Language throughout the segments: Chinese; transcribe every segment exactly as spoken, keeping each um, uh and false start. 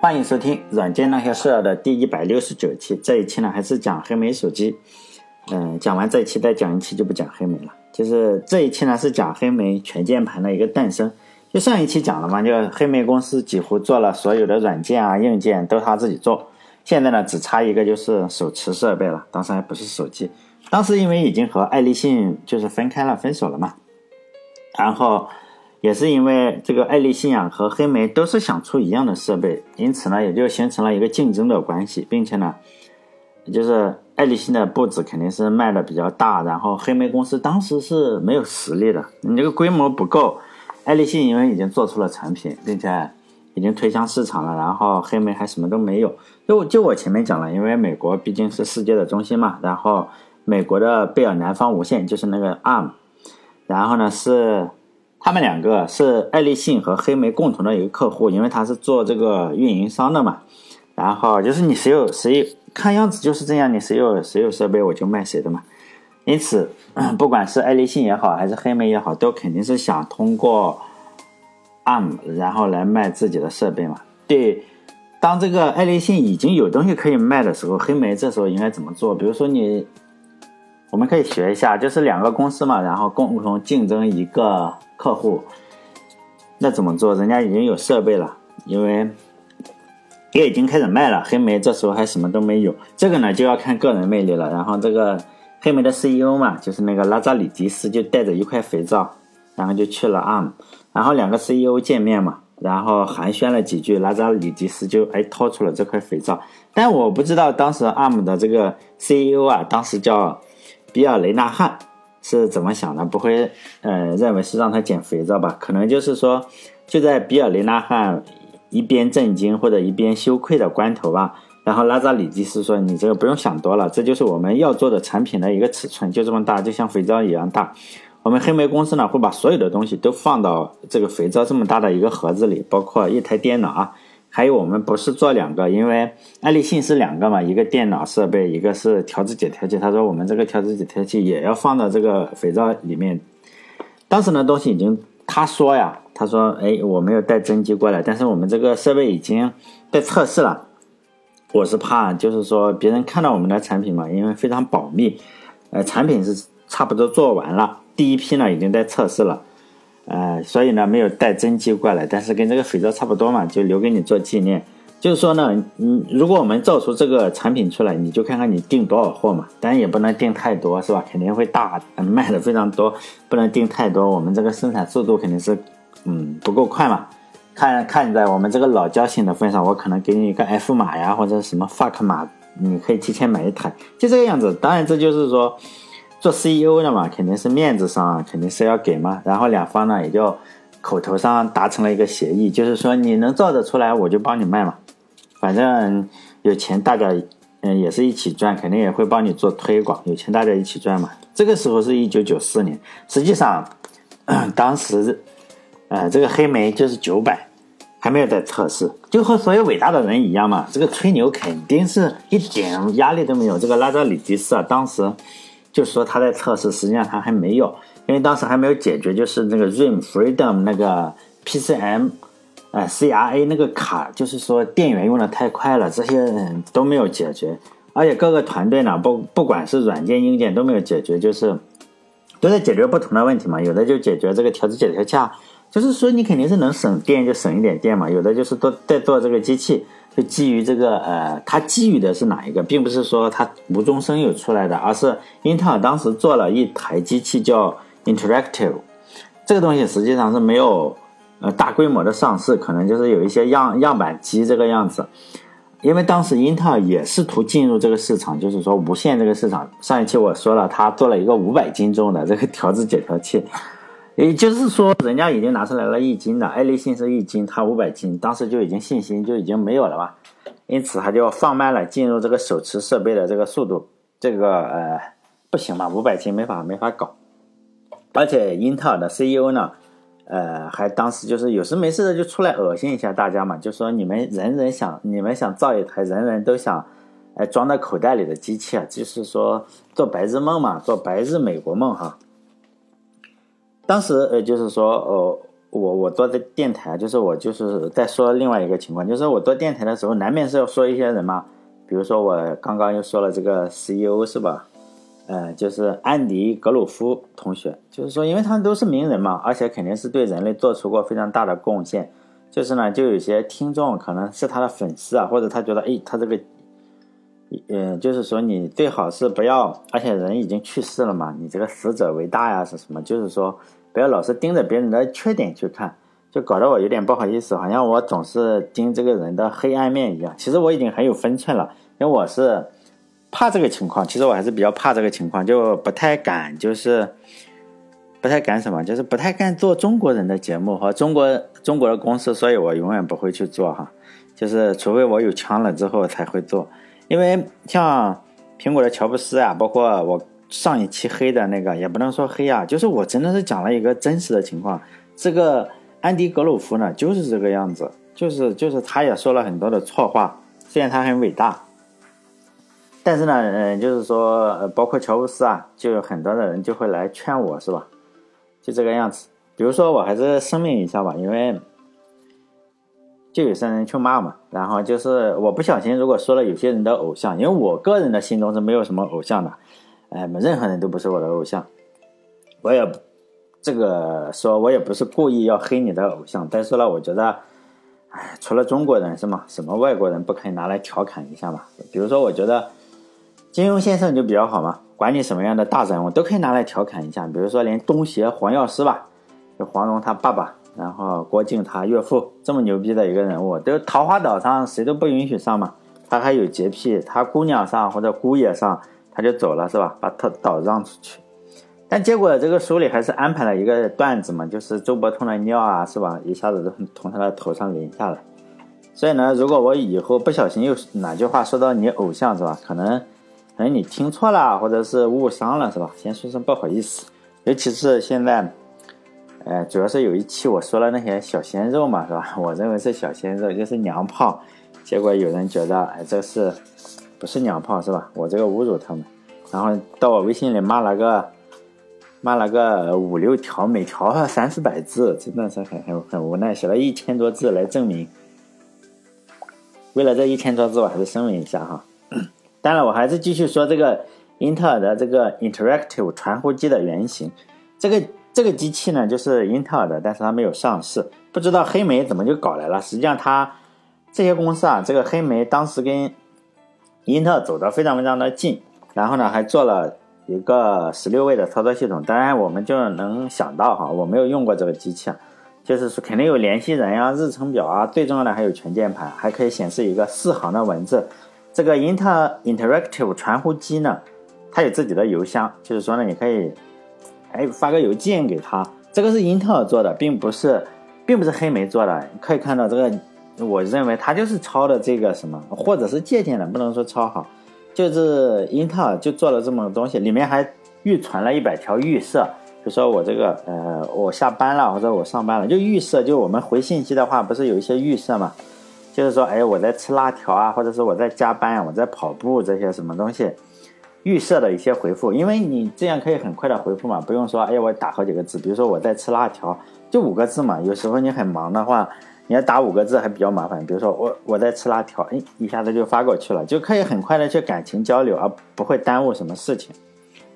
欢迎收听软件那些事儿的第一百六十九期。这一期呢还是讲黑莓手机，嗯、呃，讲完这一期再讲一期就不讲黑莓了。就是这一期呢是讲黑莓全键盘的一个诞生。就上一期讲了嘛，就黑莓公司几乎做了所有的软件啊硬件都他自己做，现在呢只差一个就是手持设备了，当时还不是手机。当时因为已经和爱立信就是分开了分手了嘛，然后也是因为这个爱立信啊和黑莓都是想出一样的设备，因此呢也就形成了一个竞争的关系，并且呢就是爱立信的步子肯定是卖的比较大，然后黑莓公司当时是没有实力的，你这个规模不够。爱立信因为已经做出了产品并且已经推向市场了，然后黑莓还什么都没有。就就我前面讲了，因为美国毕竟是世界的中心嘛，然后美国的贝尔南方无线就是那个 A R M， 然后呢是他们两个是爱立信和黑莓共同的一个客户，因为他是做这个运营商的嘛。然后就是你谁有谁，看样子就是这样，你谁有谁有设备我就卖谁的嘛。因此，嗯、不管是爱立信也好，还是黑莓也好，都肯定是想通过 A R M 然后来卖自己的设备嘛。对，当这个爱立信已经有东西可以卖的时候，黑莓这时候应该怎么做？比如说你，我们可以学一下，就是两个公司嘛，然后共同竞争一个客户，那怎么做？人家已经有设备了，因为也已经开始卖了，黑莓这时候还什么都没有。这个呢就要看个人魅力了。然后这个黑莓的 C E O 嘛，就是那个拉扎里迪斯，就带着一块肥皂然后就去了 A R M， 然后两个 C E O 见面嘛，然后寒暄了几句，拉扎里迪斯就哎掏出了这块肥皂。但我不知道当时 A R M 的这个 C E O 啊，当时叫比尔雷纳汉是怎么想的，不会呃认为是让他捡肥皂吧？可能就是说，就在比尔雷纳汉一边震惊或者一边羞愧的关头吧，然后拉扎里迪斯说：“你这个不用想多了，这就是我们要做的产品的一个尺寸，就这么大，就像肥皂一样大。我们黑莓公司呢会把所有的东西都放到这个肥皂这么大的一个盒子里，包括一台电脑啊，还有我们不是做两个，因为爱立信是两个嘛，一个电脑设备，一个是调制解调器。他说我们这个调制解调器也要放到这个肥皂里面。当时呢东西已经，他说呀，他说哎我没有带真机过来，但是我们这个设备已经被测试了。我是怕就是说别人看到我们的产品嘛，因为非常保密，呃，产品是差不多做完了，第一批呢已经在测试了。呃，所以呢没有带真机过来，但是跟这个肥皂差不多嘛，就留给你做纪念。就是说呢，你如果我们造出这个产品出来，你就看看你订多少货嘛，当然也不能订太多，是吧？肯定会大、呃、卖的非常多，不能订太多，我们这个生产速度肯定是嗯不够快嘛。看看在我们这个老交情的份上，我可能给你一个 F 码呀，或者什么 F U C 码，你可以提前买一台，就这个样子。当然这就是说做 C E O 的嘛，肯定是面子上、啊、肯定是要给嘛，然后两方呢也就口头上达成了一个协议，就是说你能造得出来我就帮你卖嘛，反正有钱大家嗯也是一起赚，肯定也会帮你做推广，有钱大家一起赚嘛。这个时候是一九九四年，实际上当时呃这个黑莓就是九百还没有在测试，就和所有伟大的人一样嘛，这个吹牛肯定是一点压力都没有。这个拉扎里迪斯啊当时就说他在测试，实际上他还没有，因为当时还没有解决就是那个 R I M Freedom 那个 P C M 呃 C R A 那个卡，就是说电源用的太快了，这些人都没有解决，而且各个团队呢不不管是软件硬件都没有解决，就是都在解决不同的问题嘛，有的就解决这个调制解调器，就是说你肯定是能省电就省一点电嘛，有的就是都在做这个机器，就基于这个呃，它基于的是哪一个，并不是说它无中生有出来的，而是英特尔当时做了一台机器叫 Interactive， 这个东西实际上是没有呃大规模的上市，可能就是有一些样样板机这个样子。因为当时英特尔也试图进入这个市场，就是说无线这个市场。上一期我说了，他做了一个五百斤重的这个调制解调器。也就是说人家已经拿出来了一斤的，爱立信是一斤，他五百斤，当时就已经信心就已经没有了吧，因此他就放慢了进入这个手持设备的这个速度，这个呃不行嘛，五百斤没法没法搞。而且英特尔的 C E O 呢呃还当时就是有时没事的就出来恶心一下大家嘛，就说你们人人想你们想造一台人人都想哎、呃、装到口袋里的机器啊，就是说做白日梦嘛，做白日美国梦哈。当时呃，就是说，呃，我我做的电台，就是我就是在说另外一个情况，就是我做电台的时候难免是要说一些人嘛，比如说我刚刚又说了这个 C E O 是吧，呃，就是安迪格鲁夫同学，就是说因为他们都是名人嘛，而且肯定是对人类做出过非常大的贡献，就是呢就有些听众可能是他的粉丝啊，或者他觉得哎他这个呃，就是说你最好是不要，而且人已经去世了嘛，你这个死者为大呀是什么，就是说不要老是盯着别人的缺点去看，就搞得我有点不好意思，好像我总是盯这个人的黑暗面一样。其实我已经很有分寸了，因为我是怕这个情况，其实我还是比较怕这个情况，就不太敢，就是不太敢什么，就是不太敢做中国人的节目和中国中国的公司，所以我永远不会去做哈，就是除非我有枪了之后才会做。因为像苹果的乔布斯啊，包括我上一期黑的那个，也不能说黑啊，就是我真的是讲了一个真实的情况。这个安迪格鲁夫呢，就是这个样子，就是就是他也说了很多的错话，虽然他很伟大，但是呢，嗯，就是说，呃，包括乔布斯啊，就有很多的人就会来劝我，是吧？就这个样子。比如说，我还是声明一下吧，因为就有些人去骂嘛，然后就是我不小心如果说了有些人的偶像，因为我个人的心中是没有什么偶像的，哎，任何人都不是我的偶像，我也这个说我也不是故意要黑你的偶像，但是呢我觉得哎，除了中国人是吗，什么外国人不可以拿来调侃一下嘛？比如说我觉得金庸先生就比较好嘛，管你什么样的大人物都可以拿来调侃一下，比如说连东邪黄药师吧，就黄蓉他爸爸，然后郭靖他岳父，这么牛逼的一个人物，都桃花岛上谁都不允许上嘛，他还有洁癖，他姑娘上或者姑爷上他就走了是吧，把他岛让出去。但结果这个书里还是安排了一个段子嘛，就是周伯通的尿啊是吧，一下子都从他的头上淋下来。所以呢，如果我以后不小心又哪句话说到你偶像是吧，可能可能你听错了或者是误伤了是吧，先说声不好意思。尤其是现在呃，主要是有一期我说了那些小鲜肉嘛，是吧？我认为是小鲜肉，就是娘炮，结果有人觉得，哎，这是不是娘炮是吧？我这个侮辱他们，然后到我微信里骂了个骂了个五六条，每条三四百字，真的是很很很无奈，写了一千多字来证明。为了这一千多字，我还是声明一下哈。当然，我还是继续说这个英特尔的这个 Interactive 传呼机的原型，这个。这个机器呢就是英特尔的，但是它没有上市，不知道黑莓怎么就搞来了。实际上它这些公司啊，这个黑莓当时跟英特尔走得非常非常的近，然后呢还做了一个十六位的操作系统。当然我们就能想到哈，我没有用过这个机器啊，就是说肯定有联系人啊、日程表啊，最重要的还有全键盘，还可以显示一个四行的文字。这个 Intel Interactive 传呼机呢，它有自己的邮箱，就是说呢你可以哎，发个邮件给他，这个是英特尔做的，并不是，并不是黑莓做的。可以看到这个，我认为它就是抄的这个什么，或者是借鉴的，不能说抄哈。就是英特尔就做了这么个东西，里面还预存了一百条预设，就说我这个呃，我下班了或者我上班了，就预设，就我们回信息的话，不是有一些预设嘛？就是说，哎，我在吃辣条啊，或者是我在加班，我在跑步这些什么东西。预设的一些回复，因为你这样可以很快的回复嘛，不用说哎我打好几个字，比如说我在吃辣条就五个字嘛，有时候你很忙的话你要打五个字还比较麻烦，比如说我我在吃辣条，哎一下子就发过去了，就可以很快的去感情交流，而不会耽误什么事情，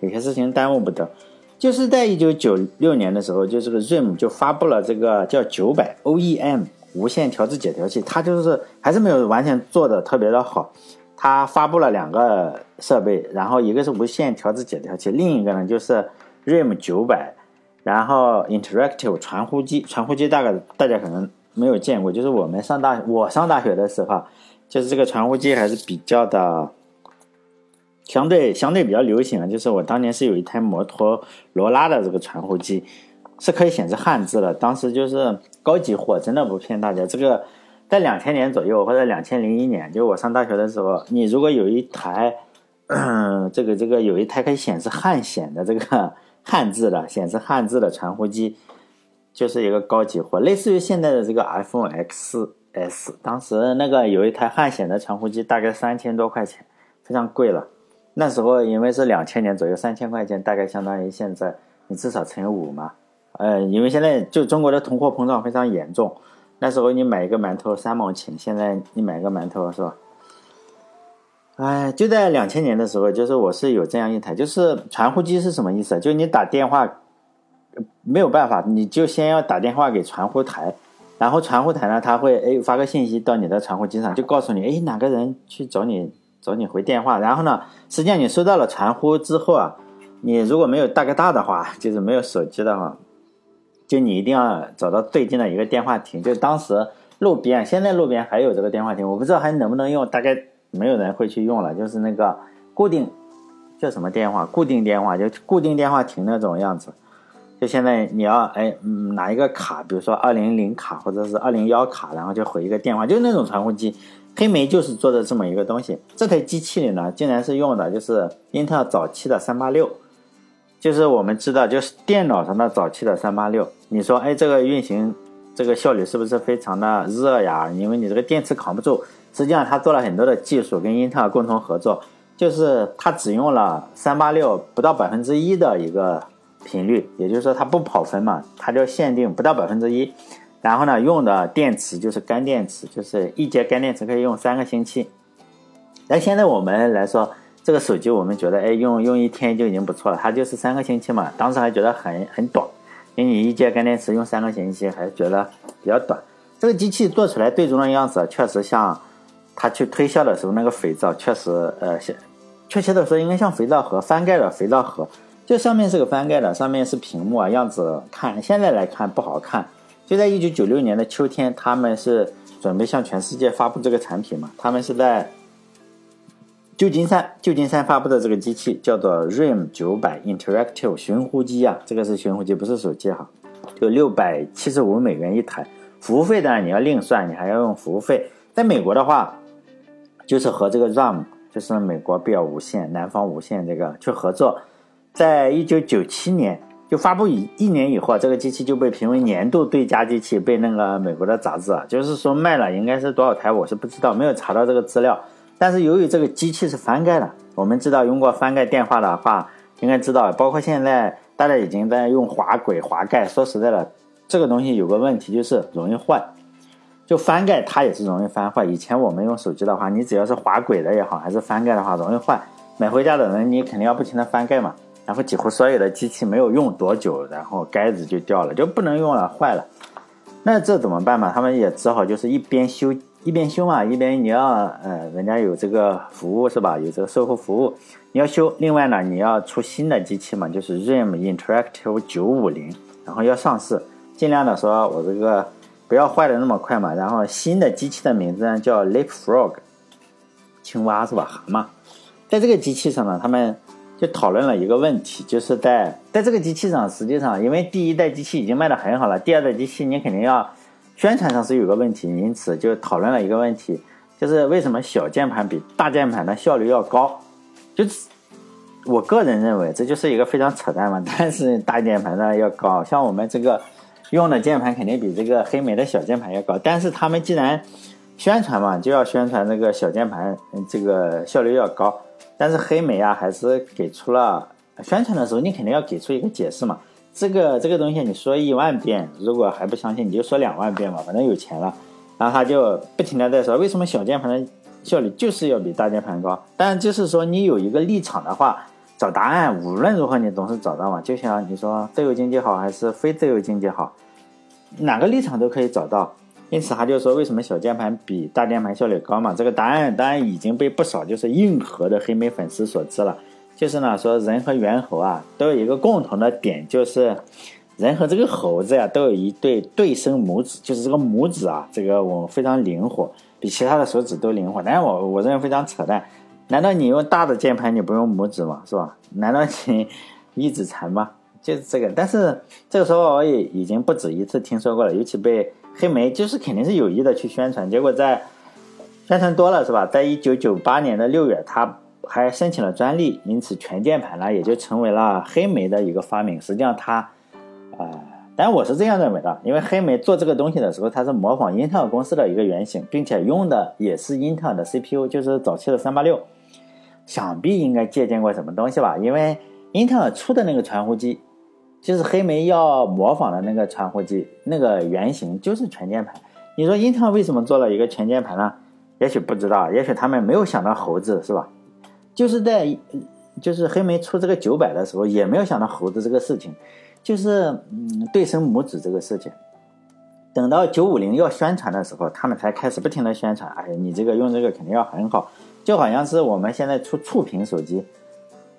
有些事情耽误不得。就是在一九九六年的时候，就这个 R I M 就发布了这个叫九百 O E M 无线调制解调器，它就是还是没有完全做的特别的好，它发布了两个设备，然后一个是无线调制解调器，另一个呢就是 R I M 九百，然后 Interactive 传呼机，传呼机大概大家可能没有见过，就是我们上大我上大学的时候，就是这个传呼机还是比较的相对相对比较流行的，就是我当年是有一台摩托罗拉的这个传呼机，是可以显示汉字的，当时就是高级货，真的不骗大家，这个。在两千年左右或者两千零一年，就我上大学的时候，你如果有一台，呃、这个这个有一台可以显示汉显的这个汉字的显示汉字的传呼机，就是一个高级货，类似于现在的这个 iPhone X S。当时那个有一台汉显的传呼机，大概三千多块钱，非常贵了。那时候因为是两千年左右，三千块钱大概相当于现在你至少乘以五嘛，呃，因为现在就中国的通货膨胀非常严重，那时候你买一个馒头三毛钱，现在你买个馒头是吧？哎，就在两千年的时候，就是我是有这样一台，就是传呼机是什么意思？就是你打电话没有办法，你就先要打电话给传呼台，然后传呼台呢，他会哎发个信息到你的传呼机上，就告诉你哎哪个人去找你找你回电话，然后呢，实际上你收到了传呼之后啊，你如果没有大哥大的话，就是没有手机的话，就你一定要找到最近的一个电话亭，就当时路边，现在路边还有这个电话亭，我不知道还能不能用，大概没有人会去用了，就是那个固定叫什么电话，固定电话，就固定电话亭那种样子。就现在你要哎、嗯、拿一个卡，比如说二零零卡或者是二零一卡，然后就回一个电话，就是那种传呼机。黑莓就是做的这么一个东西。这台机器里呢，竟然是用的就是 Intel 早期的三八六，就是我们知道就是电脑上的早期的三八六。你说哎，这个运行这个效率是不是非常的热呀？因为你这个电池扛不住。实际上他做了很多的技术跟英特尔共同合作，就是他只用了三八六不到 百分之一 的一个频率，也就是说他不跑分嘛，他就限定不到 百分之一。 然后呢，用的电池就是干电池，就是一节干电池可以用三个星期。但现在我们来说这个手机，我们觉得哎，用用一天就已经不错了，它就是三个星期嘛，当时还觉得很很短，因为你一节干电池用三个星期还觉得比较短。这个机器做出来最终的样子，确实像它去推销的时候那个肥皂，确实呃，确切的说应该像肥皂盒，翻盖的肥皂盒，就上面是个翻盖的，上面是屏幕啊，样子看现在来看不好看。就在一九九六年的秋天，他们是准备向全世界发布这个产品嘛，他们是在旧金山，旧金山发布的这个机器叫做 R I M 九百 Interactive 寻呼机啊，这个是寻呼机，不是手机哈，就六百七十五美元一台，服务费当然你要另算，你还要用服务费。在美国的话，就是和这个 R A M， 就是美国贝尔无线、南方无线这个去合作，在一九九七年就发布一一年以后，这个机器就被评为年度最佳机器，被那个美国的杂志啊，就是说卖了应该是多少台，我是不知道，没有查到这个资料。但是由于这个机器是翻盖的，我们知道用过翻盖电话的话应该知道，包括现在大家已经在用滑轨滑盖。说实在的，这个东西有个问题，就是容易坏，就翻盖它也是容易翻坏。以前我们用手机的话，你只要是滑轨的也好还是翻盖的话容易坏，买回家的人你肯定要不停的翻盖嘛，然后几乎所有的机器没有用多久，然后盖子就掉了，就不能用了，坏了。那这怎么办嘛？他们也只好就是一边修一边修嘛，一边你要呃，人家有这个服务是吧？有这个售后服务，你要修。另外呢，你要出新的机器嘛，就是 R I M Interactive 九五零，然后要上市，尽量的说我这个不要坏的那么快嘛。然后新的机器的名字呢叫 Leapfrog， 青蛙是吧？蛤蟆。在这个机器上呢，他们就讨论了一个问题，就是在在这个机器上，实际上因为第一代机器已经卖得很好了，第二代机器你肯定要。宣传上是有个问题，因此就讨论了一个问题，就是为什么小键盘比大键盘的效率要高。就我个人认为这就是一个非常扯淡嘛，但是大键盘呢要高，像我们这个用的键盘肯定比这个黑莓的小键盘要高，但是他们既然宣传嘛，就要宣传这个小键盘这个效率要高。但是黑莓啊还是给出了宣传的时候，你肯定要给出一个解释嘛，这个这个东西你说一万遍，如果还不相信你就说两万遍嘛，反正有钱了。然后他就不停的在说为什么小键盘的效率就是要比大键盘高，但就是说你有一个立场的话，找答案无论如何你总是找到嘛。就像你说自由经济好还是非自由经济好，哪个立场都可以找到。因此他就说为什么小键盘比大键盘效率高嘛，这个答案当然已经被不少就是硬核的黑莓粉丝所知了。就是呢，说人和猿猴啊都有一个共同的点，就是人和这个猴子呀、啊、都有一对对生拇指，就是这个拇指啊，这个我非常灵活，比其他的手指都灵活。但是我我认为非常扯淡，难道你用大的键盘你不用拇指吗？是吧？难道你一指禅吗？就是这个。但是这个时候我也已经不止一次听说过了，尤其被黑莓就是肯定是有意的去宣传，结果在宣传多了是吧？在一九九八年的六月，他还申请了专利，因此全键盘呢也就成为了黑莓的一个发明。实际上它，呃，但我是这样认为的，因为黑莓做这个东西的时候，它是模仿英特尔公司的一个原型，并且用的也是英特尔的 C P U， 就是早期的三八六，想必应该借鉴过什么东西吧？因为英特尔出的那个传呼机，就是黑莓要模仿的那个传呼机，那个原型就是全键盘。你说英特尔为什么做了一个全键盘呢？也许不知道，也许他们没有想到猴子，是吧？就是在就是黑莓出这个九百的时候，也没有想到猴子这个事情，就是嗯对称拇指这个事情。等到九五零要宣传的时候，他们才开始不停的宣传，哎，你这个用这个肯定要很好，就好像是我们现在出触屏手机，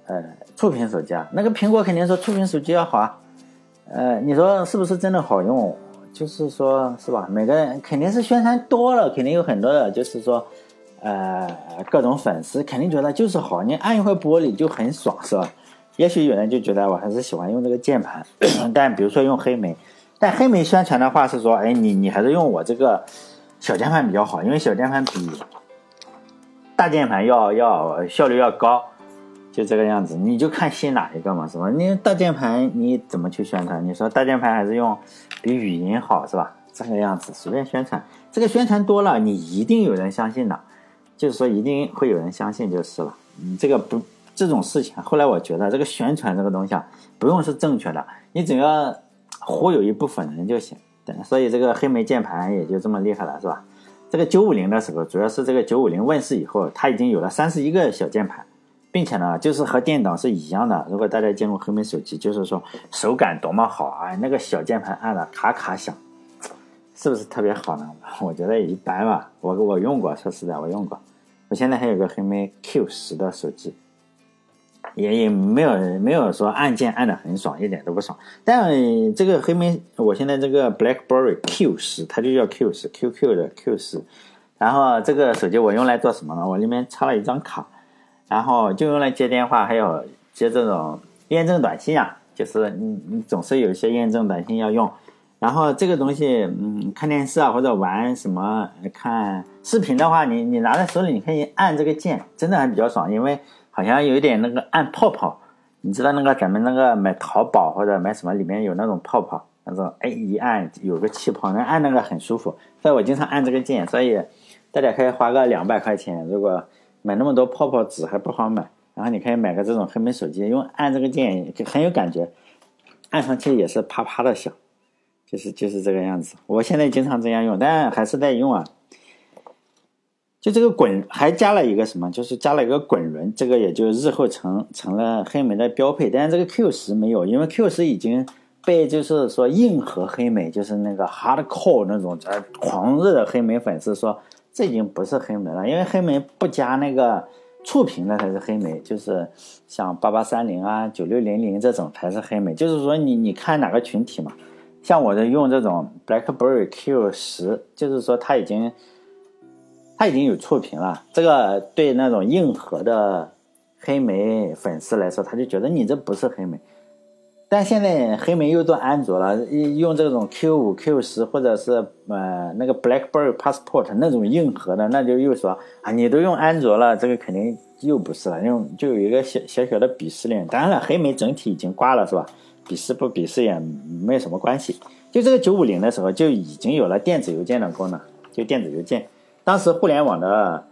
呃，触屏手机啊，那个苹果肯定说触屏手机要好啊，呃，你说是不是真的好用？就是说，是吧？每个人肯定是宣传多了，肯定有很多的，就是说，呃，各种粉丝肯定觉得就是好，你按一块玻璃就很爽，是吧？也许有人就觉得我还是喜欢用这个键盘，但比如说用黑莓。但黑莓宣传的话是说，哎，你你还是用我这个小键盘比较好，因为小键盘比大键盘要要效率要高，就这个样子。你就看信哪一个嘛，是吧？你大键盘你怎么去宣传？你说大键盘还是用比语音好，是吧？这个样子随便宣传，这个宣传多了，你一定有人相信的，就是说一定会有人相信就是了。你这个不这种事情，后来我觉得这个宣传这个东西啊，不用是正确的，你只要忽悠一部分人就行，对，所以这个黑莓键盘也就这么厉害了，是吧？这个九五零的时候，主要是这个九五零问世以后，它已经有了三十一个小键盘，并且呢，就是和电脑是一样的。如果大家进入黑莓手机，就是说手感多么好啊，那个小键盘按的咔咔响，是不是特别好呢？我觉得一般吧，我我用过，说实在，我用过。我现在还有个黑莓 Q 十 的手机。也也没有没有说按键按得很爽，一点都不爽。但这个黑莓，我现在这个 BlackBerry Q 十，它就叫 Q 十，Q Q 的 Q 十。然后这个手机我用来做什么呢？我里面插了一张卡，然后就用来接电话，还有接这种验证短信啊，就是你你总是有一些验证短信要用。然后这个东西，嗯，看电视啊或者玩什么看视频的话，你你拿在手里，你可以按这个键，真的还比较爽，因为。好像有一点那个按泡泡，你知道那个咱们那个买淘宝或者买什么里面有那种泡泡，那种哎一按有个气泡，那按那个很舒服，所以我经常按这个键，所以大家可以花个两百块钱，如果买那么多泡泡纸还不好买，然后你可以买个这种黑莓手机，用按这个键很有感觉，按上去也是啪啪的响，就是就是这个样子。我现在经常这样用，但还是在用啊。就这个滚还加了一个什么，就是加了一个滚轮，这个也就日后成成了黑莓的标配。但是这个 Q 十 没有，因为 Q 十 已经被就是说硬核黑莓，就是那个 hardcore 那种呃狂热的黑莓粉丝说这已经不是黑莓了，因为黑莓不加那个触屏的才是黑莓，就是像八八三零啊九六零零这种才是黑莓。就是说你你看哪个群体嘛，像我的用这种 BlackBerry Q 十，就是说它已经。它已经有触屏了，这个对那种硬核的黑莓粉丝来说，他就觉得你这不是黑莓。但现在黑莓又做安卓了，用这种 Q 五、Q 十 或者是呃那个 BlackBerry Passport 那种硬核的，那就又说啊，你都用安卓了，这个肯定又不是了，用就有一个小小小的鄙视链。当然了，黑莓整体已经挂了，是吧？鄙视不鄙视也没什么关系。就这个九五零的时候，就已经有了电子邮件的功能，就电子邮件。当时互联网的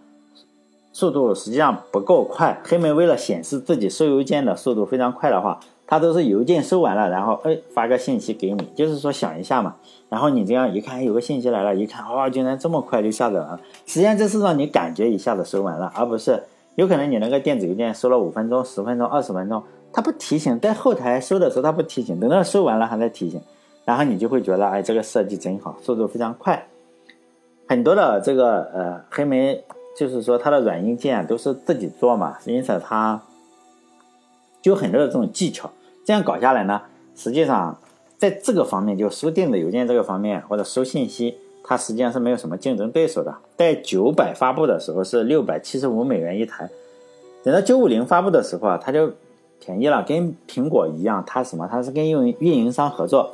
速度实际上不够快，黑莓为了显示自己收邮件的速度非常快的话，它都是邮件收完了，然后哎发个信息给你，就是说想一下嘛，然后你这样一看有个信息来了，一看哇、哦、居然这么快就下载了，实际上这是让你感觉一下子收完了，而不是有可能你那个电子邮件收了五分钟、十分钟、二十分钟，它不提醒，在后台收的时候它不提醒，等到收完了还在提醒，然后你就会觉得哎这个设计真好，速度非常快。很多的这个呃黑莓就是说它的软硬件、啊、都是自己做嘛，因此它就有很多的这种技巧。这样搞下来呢，实际上在这个方面，就收电子邮件这个方面或者收信息，它实际上是没有什么竞争对手的。在九百发布的时候是六百七十五美元一台，等到九五零发布的时候啊，它就便宜了，跟苹果一样，它什么？它是跟运营商合作，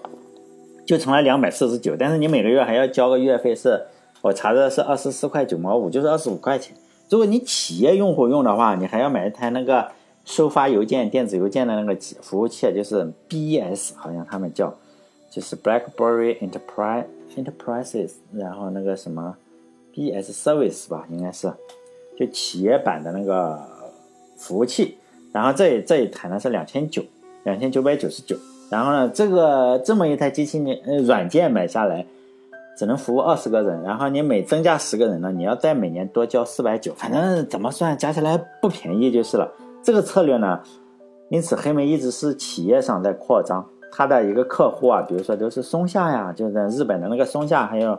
就成了两百四十九，但是你每个月还要交个月费是。我查的是二十四块九毛五，就是二十五块钱。如果你企业用户用的话，你还要买一台那个收发邮件电子邮件的那个服务器，就是 B E S 好像他们叫，就是 BlackBerry Enterprise Enterprises， 然后那个什么 B S Service 吧，应该是就企业版的那个服务器。然后这这一台呢是 两千九百九十九，然后呢，这个这么一台机器你、呃、软件买下来只能服务二十个人，然后你每增加十个人呢，你要再每年多交四百九，反正怎么算加起来不便宜就是了。这个策略呢，因此黑莓一直是企业上在扩张，它的一个客户啊，比如说都是松下呀，就是日本的那个松下，还有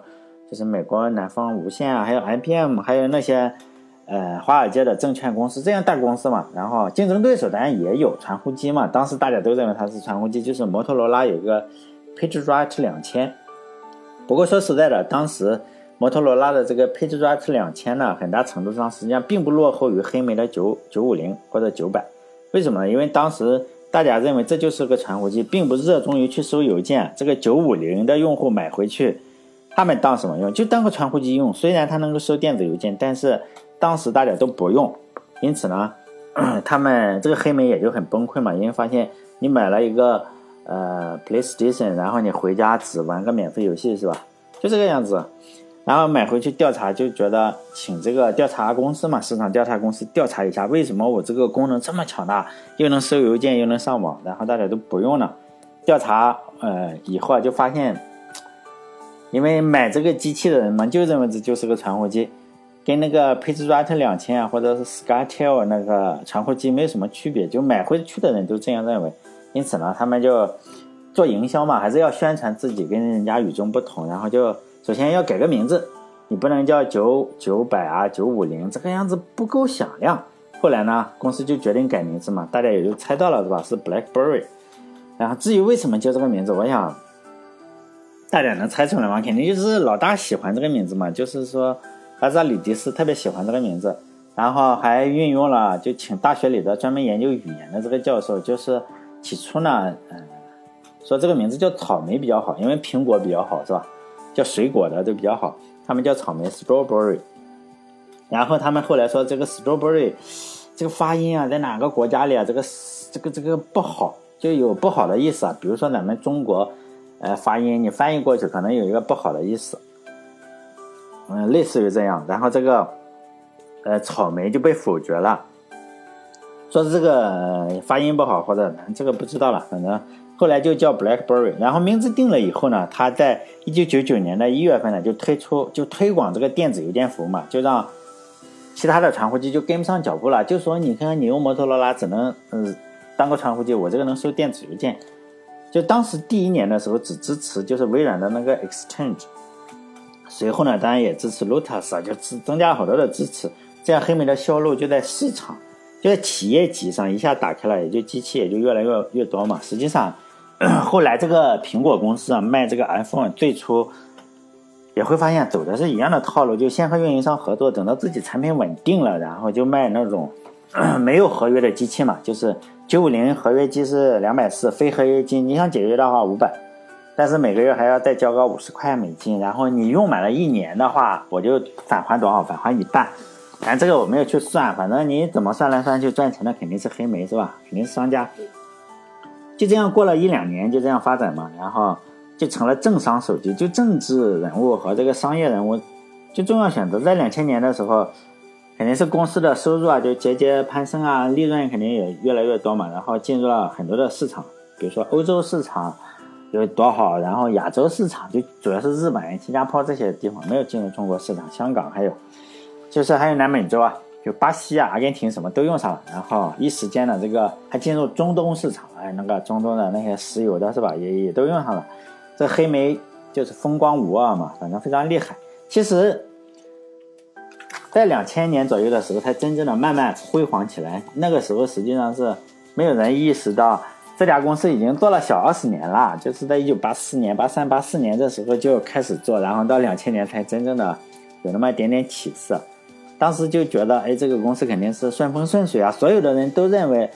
就是美国南方无线啊，还有 I B M， 还有那些呃华尔街的证券公司，这样大公司嘛。然后竞争对手当然也有传呼机嘛，当时大家都认为它是传呼机，就是摩托罗拉有个 PageWriter 两千。不过说实在的，当时摩托罗拉的这个 PageWriter 两千呢，很大程度上实际上并不落后于黑莓的九五零或者九百。为什么呢？因为当时大家认为这就是个传呼机，并不热衷于去收邮件。这个九五零的用户买回去，他们当什么用？就当个传呼机用，虽然它能够收电子邮件，但是当时大家都不用。因此呢，他们这个黑莓也就很崩溃嘛，因为发现你买了一个呃 PlayStation， 然后你回家只玩个免费游戏是吧，就这个样子。然后买回去调查，就觉得请这个调查公司嘛，市场调查公司调查一下，为什么我这个功能这么强大，又能收邮件又能上网，然后大家都不用呢？调查呃以后就发现，因为买这个机器的人嘛，就认为这就是个传呼机，跟那个 PageWriter 两千啊或者是 SkyTel 那个传呼机没什么区别，就买回去的人都这样认为。因此呢，他们就做营销嘛，还是要宣传自己跟人家与众不同，然后就首先要改个名字，你不能叫九九百啊九五零，这个样子不够响亮。后来呢，公司就决定改名字嘛，大家也就猜到了是吧？是 BlackBerry。然后至于为什么叫这个名字，我想大家能猜出来吗？肯定就是老大喜欢这个名字嘛，就是说阿扎里迪斯特别喜欢这个名字，然后还运用了就请大学里的专门研究语言的这个教授，就是。起初呢、嗯、说这个名字叫草莓比较好，因为苹果比较好是吧，叫水果的都比较好，他们叫草莓 Strawberry。 然后他们后来说这个 Strawberry 这个发音啊，在哪个国家里啊，这个这个这个不好，就有不好的意思啊，比如说咱们中国呃发音你翻译过去可能有一个不好的意思，嗯，类似于这样。然后这个呃草莓就被否决了，说这个发音不好或者这个不知道了，反正后来就叫 BlackBerry。 然后名字定了以后呢，他在一九九九年的一月份呢就推出就推广这个电子邮件服务嘛，就让其他的传呼机就跟不上脚步了，就说你看你用摩托罗拉只能嗯当个传呼机，我这个能收电子邮件。就当时第一年的时候只支持就是微软的那个 Exchange， 随后呢当然也支持 Lotus 啊，就增加好多的支持，这样黑莓的销路就在市场就在企业级上一下打开了，也就机器也就越来越越多嘛。实际上后来这个苹果公司啊卖这个 iPhone 最初也会发现走的是一样的套路，就先和运营商合作，等到自己产品稳定了，然后就卖那种没有合约的机器嘛，就是九五零合约机是两百四十，非合约机你想解约的话五百，但是每个月还要再交个五十块美金，然后你用满了一年的话我就返还多少，返还一半。反正这个我没有去算，反正你怎么算来算去赚钱的肯定是黑莓是吧，肯定是商家。就这样过了一两年，就这样发展嘛，然后就成了政商手机，就政治人物和这个商业人物就重要选择。在两千年的时候肯定是公司的收入啊就节节攀升啊，利润肯定也越来越多嘛，然后进入了很多的市场，比如说欧洲市场有多好，然后亚洲市场就主要是日本新加坡这些地方，没有进入中国市场，香港还有就是还有南美洲啊，就巴西啊阿根廷什么都用上了。然后一时间呢这个还进入中东市场，哎，那个中东的那些石油的是吧，也也都用上了。这黑莓就是风光无二嘛，反正非常厉害。其实在两千年左右的时候才真正的慢慢辉煌起来，那个时候实际上是没有人意识到这家公司已经做了小二十年了，就是在一九八四年八三 八四年这时候就开始做，然后到两千年才真正的有那么一点点起色。当时就觉得，哎，这个公司肯定是顺风顺水啊！所有的人都认为，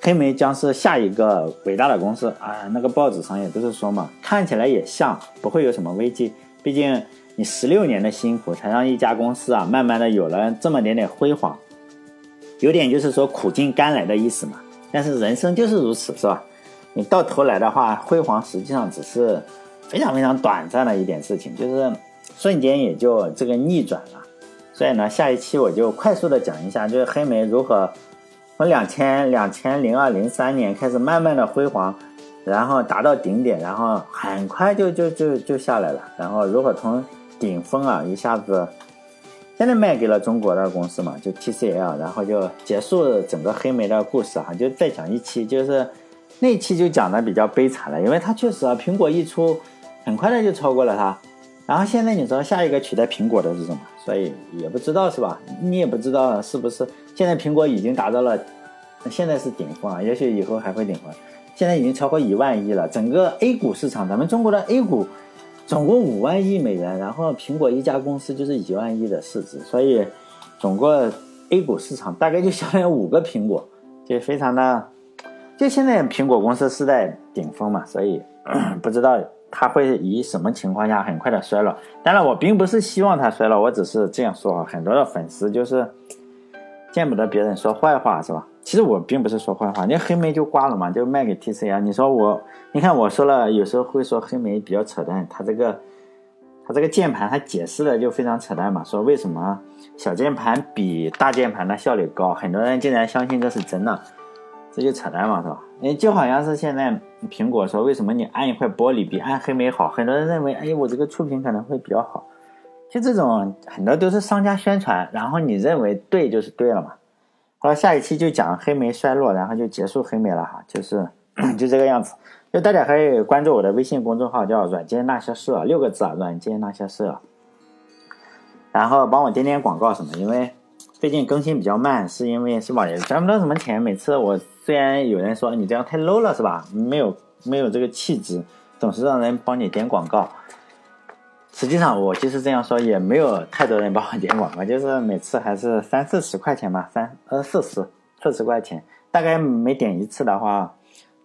黑莓将是下一个伟大的公司啊！那个报纸上也都是说嘛，看起来也像不会有什么危机，毕竟你十六年的辛苦才让一家公司啊，慢慢的有了这么点点辉煌，有点就是说苦尽甘来的意思嘛。但是人生就是如此，是吧？你到头来的话，辉煌实际上只是非常非常短暂的一点事情，就是瞬间也就这个逆转了。所以呢，下一期我就快速的讲一下，就是黑莓如何从两千、两千零二、零三年开始慢慢的辉煌，然后达到顶点，然后很快就就就就下来了。然后如果从顶峰啊一下子，现在卖给了中国的公司嘛，就 T C L， 然后就结束整个黑莓的故事啊，就再讲一期，就是那期就讲的比较悲惨了，因为它确实啊，苹果一出，很快的就超过了它，然后现在你知道下一个取代苹果的是什么，所以也不知道是吧？你也不知道是不是现在苹果已经达到了，现在是顶峰啊，也许以后还会顶峰，现在已经超过一万亿了，整个 A 股市场，咱们中国的 A 股。总共五万亿美元，然后苹果一家公司就是一万亿的市值，所以整个 A 股市场大概就相当于五个苹果，就非常的，就现在苹果公司是在顶峰嘛，所以、嗯、不知道它会以什么情况下很快的衰落。当然我并不是希望它衰落，我只是这样说，很多的粉丝就是见不得别人说坏话是吧？其实我并不是说坏话，那黑莓就挂了嘛，就卖给 T C L。你说我，你看我说了，有时候会说黑莓比较扯淡，它这个，它这个键盘，它解释的就非常扯淡嘛。说为什么小键盘比大键盘的效率高，很多人竟然相信这是真的，这就扯淡嘛，是吧？哎，就好像是现在苹果说为什么你按一块玻璃比按黑莓好，很多人认为，哎，我这个触屏可能会比较好。就这种很多都是商家宣传，然后你认为对就是对了嘛。好了，下一期就讲黑莓衰落，然后就结束黑莓了哈，就是就这个样子。就大家可以关注我的微信公众号，叫软件那些事啊，六个字啊，软件那些事啊。然后帮我点点广告什么，因为最近更新比较慢，是因为是吧，也赚不到什么钱。每次我虽然有人说你这样太 low 了是吧，没有没有这个气质，总是让人帮你点广告。实际上我就是这样说，也没有太多人帮我点广告，就是每次还是三四十块钱吧，三呃四十四十块钱，大概每点一次的话，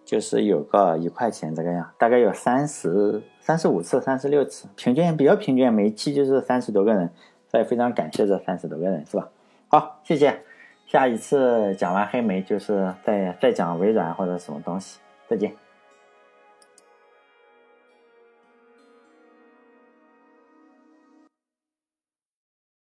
就是有个一块钱这个样，大概有三十三十五次、三十六次，平均比较平均，每一期就是三十多个人，所以非常感谢这三十多个人，是吧？好，谢谢。下一次讲完黑莓，就是再再讲微软或者什么东西，再见。